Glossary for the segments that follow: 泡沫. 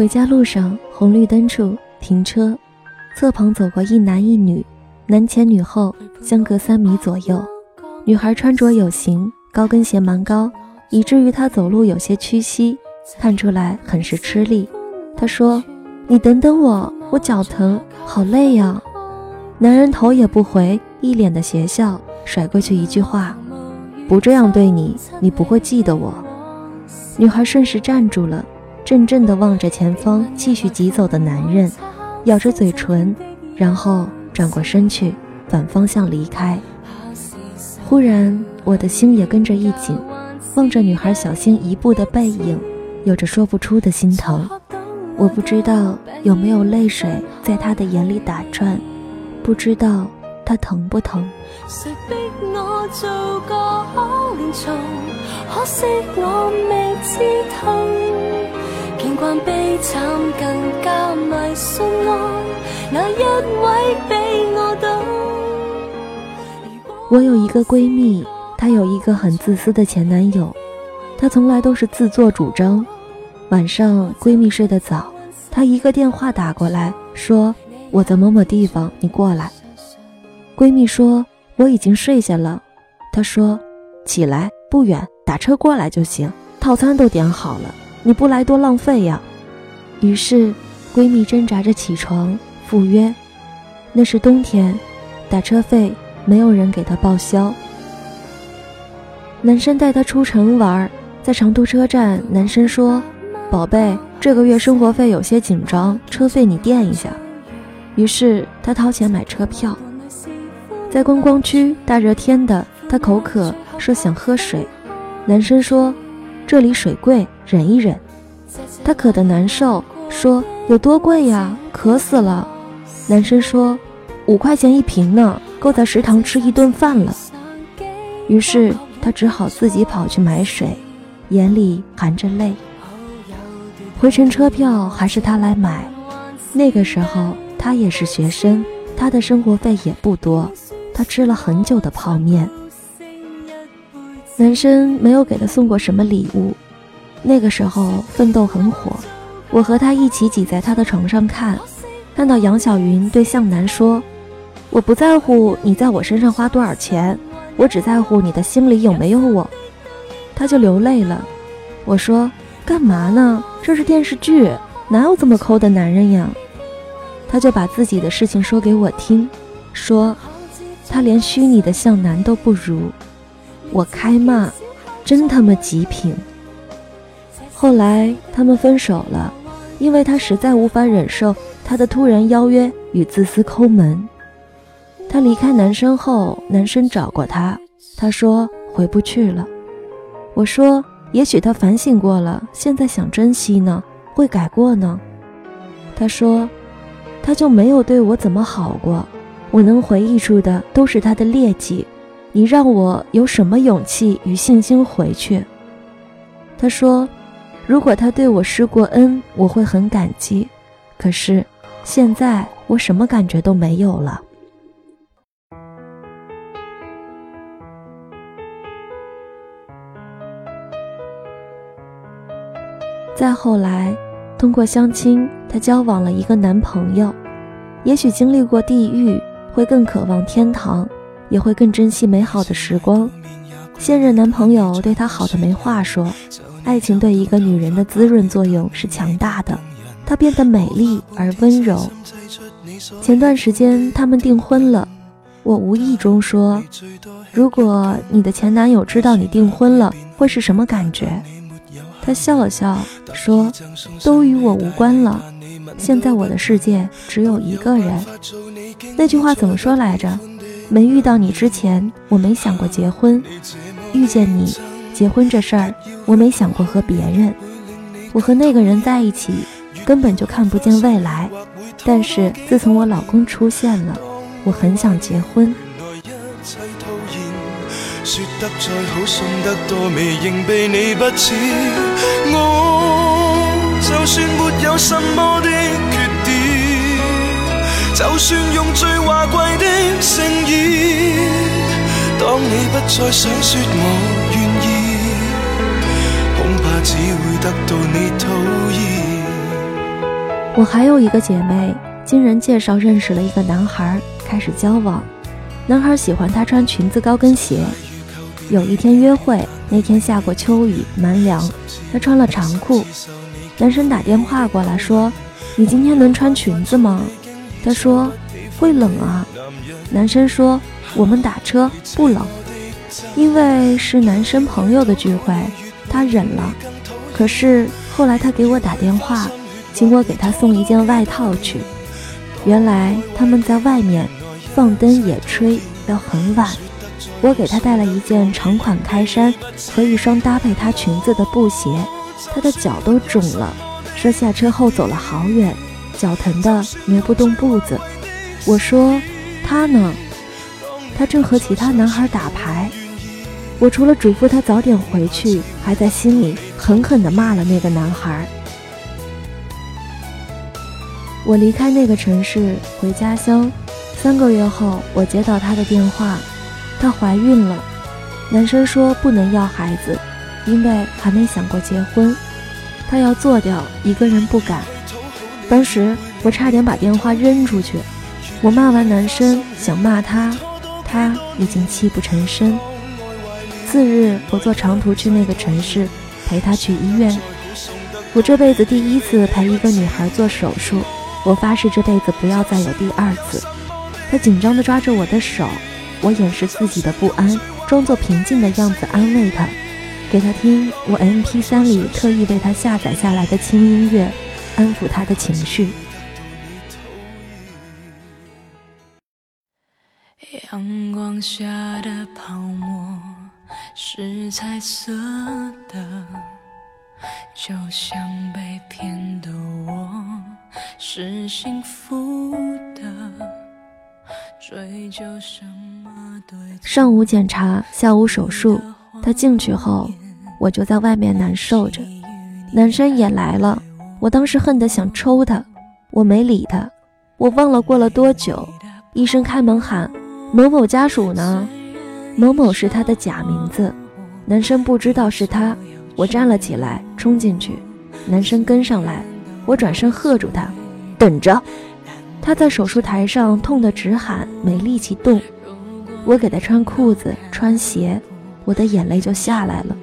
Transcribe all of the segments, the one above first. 回家路上，红绿灯处停车，侧旁走过一男一女，男前女后，相隔3米左右。女孩穿着有型，高跟鞋蛮高，以至于她走路有些屈膝，看出来很是吃力。她说：“你等等我，我脚疼，好累呀。”男人头也不回，一脸的邪笑，甩过去一句话：“不这样对你，你不会记得我。”女孩顺势站住了，怔怔地望着前方继续疾走的男人，咬着嘴唇，然后转过身去，反方向离开。忽然，我的心也跟着一紧，望着女孩小心一步的背影，有着说不出的心疼。我不知道有没有泪水在她的眼里打转，不知道她疼不疼。谁逼我做个可怜虫，可惜我未知痛，见惯悲惨更加迷信爱，那一位比我懂。我有一个闺蜜，她有一个很自私的前男友，她从来都是自作主张。晚上闺蜜睡得早，她一个电话打过来，说我在某某地方，你过来。闺蜜说我已经睡下了，她说起来不远，打车过来就行，套餐都点好了，你不来多浪费呀。于是闺蜜挣扎着起床赴约，那是冬天，打车费没有人给他报销。男生带他出城玩，在长途车站，男生说：“宝贝，这个月生活费有些紧张，车费你垫一下。”于是他掏钱买车票。在观光区，大热天的，他口渴，说想喝水。男生说：“这里水贵，忍一忍。”他渴得难受，说：“有多贵呀？渴死了。”男生说：“5块钱一瓶呢，够在食堂吃一顿饭了。”于是他只好自己跑去买水，眼里含着泪。回程车票还是他来买，那个时候他也是学生，他的生活费也不多，他吃了很久的泡面。男生没有给他送过什么礼物，那个时候奋斗很火，我和他一起挤在他的床上看到杨晓云对向南说：“我不在乎你在我身上花多少钱，我只在乎你的心里有没有我。”他就流泪了。我说：“干嘛呢？这是电视剧，哪有这么抠的男人呀？”他就把自己的事情说给我听，说他连虚拟的向南都不如。我开骂，真他妈极品。后来他们分手了，因为他实在无法忍受他的突然邀约与自私抠门。她离开男生后，男生找过她，她说回不去了。我说也许她反省过了，现在想珍惜呢，会改过呢。她说她就没有对我怎么好过，我能回忆出的都是她的劣迹，你让我有什么勇气与信心回去？她说如果她对我施过恩，我会很感激，可是现在我什么感觉都没有了。再后来，通过相亲，她交往了一个男朋友。也许经历过地狱，会更渴望天堂，也会更珍惜美好的时光。现任男朋友对她好的没话说，爱情对一个女人的滋润作用是强大的，她变得美丽而温柔。前段时间他们订婚了，我无意中说，如果你的前男友知道你订婚了，会是什么感觉？他笑了笑说，都与我无关了，现在我的世界只有一个人。那句话怎么说来着？没遇到你之前我没想过结婚，遇见你，结婚这事儿我没想过和别人。我和那个人在一起根本就看不见未来，但是自从我老公出现了，我很想结婚。说得再好，送得多，未仍被你不似我，就算没有什么的缺点，就算用最华贵的盛宴，当你不再想说我愿意，恐怕只会得到你讨厌。我还有一个姐妹，经人介绍认识了一个男孩，开始交往。男孩喜欢她穿裙子高跟鞋。有一天约会，那天下过秋雨，蛮凉，她穿了长裤。男生打电话过来说：“你今天能穿裙子吗？”她说：“会冷啊。”男生说：“我们打车，不冷。”因为是男生朋友的聚会，她忍了。可是后来她给我打电话，请我给她送一件外套去。原来他们在外面放灯野炊要很晚，我给她带了一件长款开衫和一双搭配她裙子的布鞋，她的脚都肿了，说下车后走了好远，脚疼得挪不动步子。我说：“她呢？”她正和其他男孩打牌。我除了嘱咐她早点回去，还在心里狠狠地骂了那个男孩。我离开那个城市回家乡，3个月后我接到她的电话，她怀孕了。男生说不能要孩子，因为还没想过结婚，她要做掉，一个人不敢。当时我差点把电话扔出去，我骂完男生想骂她，她已经泣不成声。次日我坐长途去那个城市陪她去医院。我这辈子第一次陪一个女孩做手术，我发誓这辈子不要再有第二次。她紧张地抓着我的手，我掩饰自己的不安，装作平静的样子安慰她，给她听我 MP3 里特意为她下载下来的轻音乐，安抚她的情绪。阳光下的泡沫是彩色的，就像被骗的我是幸福的，追究什么对错。上午检查，下午手术，他进去后我就在外面难受着。男生也来了，我当时恨得想抽他，我没理他。我忘了过了多久，医生开门喊：“某某家属呢？”某某是他的假名字，男生不知道是他。我站了起来冲进去，男生跟上来，我转身喝住他：“等着！”他在手术台上痛得直喊，没力气动。我给他穿裤子穿鞋，我的眼泪就下来了。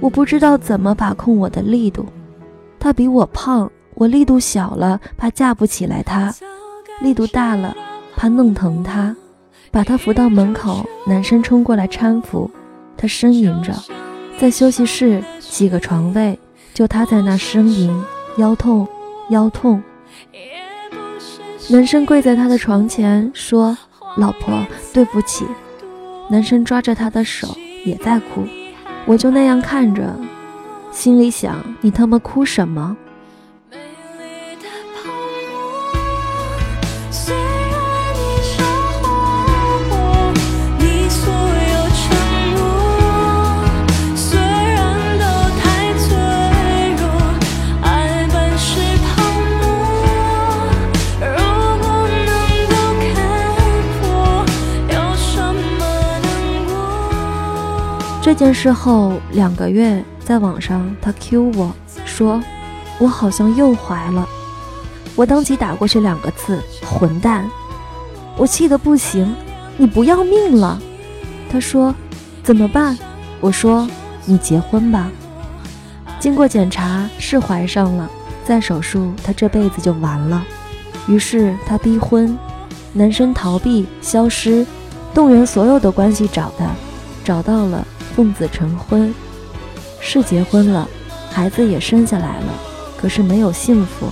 我不知道怎么把控我的力度，他比我胖，我力度小了怕架不起来他，力度大了怕弄疼他。把他扶到门口，男生冲过来搀扶他，呻吟着。在休息室几个床位，就他在那呻吟，腰痛腰痛。男生跪在他的床前说：“老婆，对不起。”男生抓着他的手也在哭。我就那样看着，心里想：你他妈哭什么？这件事后2个月，在网上她 Q 我说我好像又怀了。我当即打过去2个字：“混蛋！”我气得不行：“你不要命了！”她说：“怎么办？”我说：“你结婚吧。”经过检查是怀上了，再手术她这辈子就完了。于是她逼婚，男生逃避消失，动员所有的关系找她，找到了，奉子成婚，是结婚了，孩子也生下来了，可是没有幸福。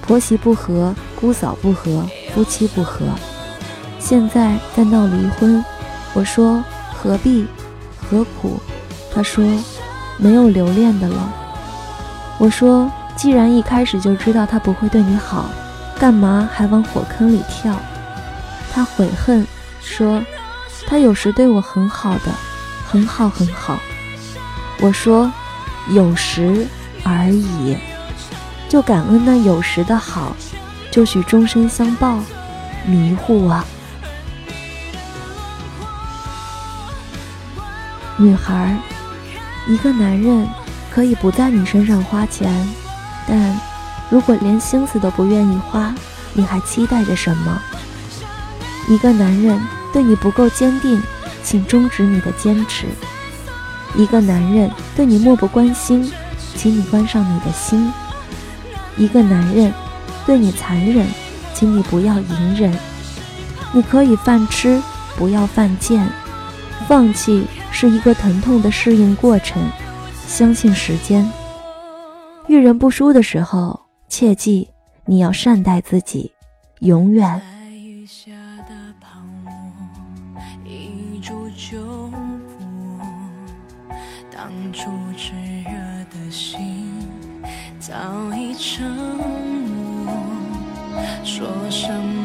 婆媳不和，姑嫂不和，夫妻不和，现在在闹离婚。我说何必何苦？她说没有留恋的了。我说既然一开始就知道他不会对你好，干嘛还往火坑里跳？她悔恨说他有时对我很好的，很好很好。我说有时而已，就感恩那有时的好，就许终身相报。迷糊啊！女孩，一个男人可以不在你身上花钱，但如果连心思都不愿意花，你还期待着什么？一个男人对你不够坚定，请终止你的坚持。一个男人对你漠不关心，请你关上你的心。一个男人对你残忍，请你不要隐忍。你可以犯痴，不要犯贱。放弃是一个疼痛的适应过程，相信时间。遇人不淑的时候，切记你要善待自己，永远。当初炽热的心早已沉默，说什么